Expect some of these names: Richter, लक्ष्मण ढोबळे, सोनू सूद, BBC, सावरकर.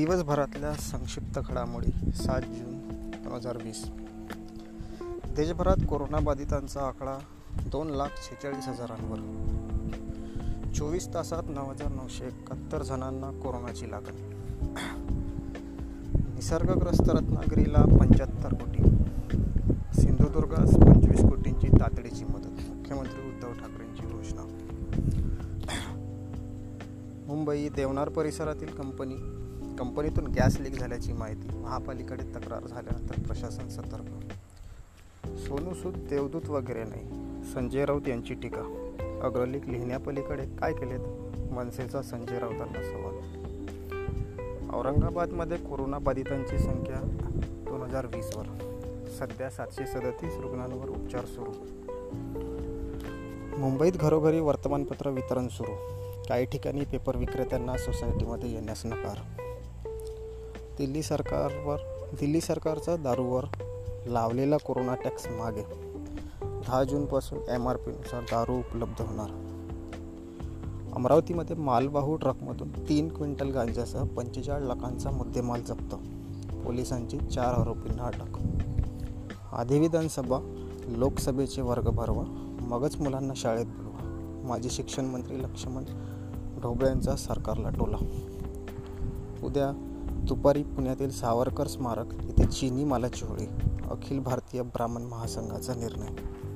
दिवसभरातल्या संक्षिप्त घडामोडी. 7 जून 2020. देशभरात कोरोनाबाधितांचा आकडा 2,46,000 24 तासात 9,971 जणांना कोरोनाची लागण. निसर्गग्रस्त रत्नागिरीला 75 कोटी, सिंधुदुर्गास 25 कोटींची तातडीची मदत, मुख्यमंत्री उद्धव ठाकरेंची घोषणा. मुंबई देवनार परिसरातील कंपनीतून गॅस लीक झाल्याची माहिती, महापालिकेकडे तक्रार झाल्यानंतर प्रशासन सतर्क. सोनू सूद देवदूत वगैरे नाही, संजय राऊत यांची टीका. अग्रलेख लिहिण्यापलीकडे काय केलेत, मनसेचा संजय राऊतांना सवाल. औरंगाबादमध्ये कोरोनाबाधितांची संख्या 2020 सध्या 737 रुग्णांवर उपचार सुरू. मुंबईत घरोघरी वर्तमानपत्र वितरण सुरू, काही ठिकाणी पेपर विक्रेत्यांना सोसायटीमध्ये येण्यास नकार. दिल्ली सरकारचा दारूवर लावलेला कोरोना टॅक्स मागे, 10 जूनपासून MRPनुसार दारू उपलब्ध होणार. अमरावतीमध्ये मालवाहू ट्रकमधून 3 क्विंटल गांजासह 45 लाखांचा मुद्देमाल जप्त, पोलिसांची 4 आरोपींना अटक. आधी विधानसभा लोकसभेचे वर्ग भरवा, मगच मुलांना शाळेत बोलवा, माजी शिक्षण मंत्री लक्ष्मण ढोबळे यांचा सरकारला टोला. उद्या दुपारी पुण्यातील सावरकर स्मारक इथे चिनी मालाची होळी, अखिल भारतीय ब्राह्मण महासंघाचा निर्णय.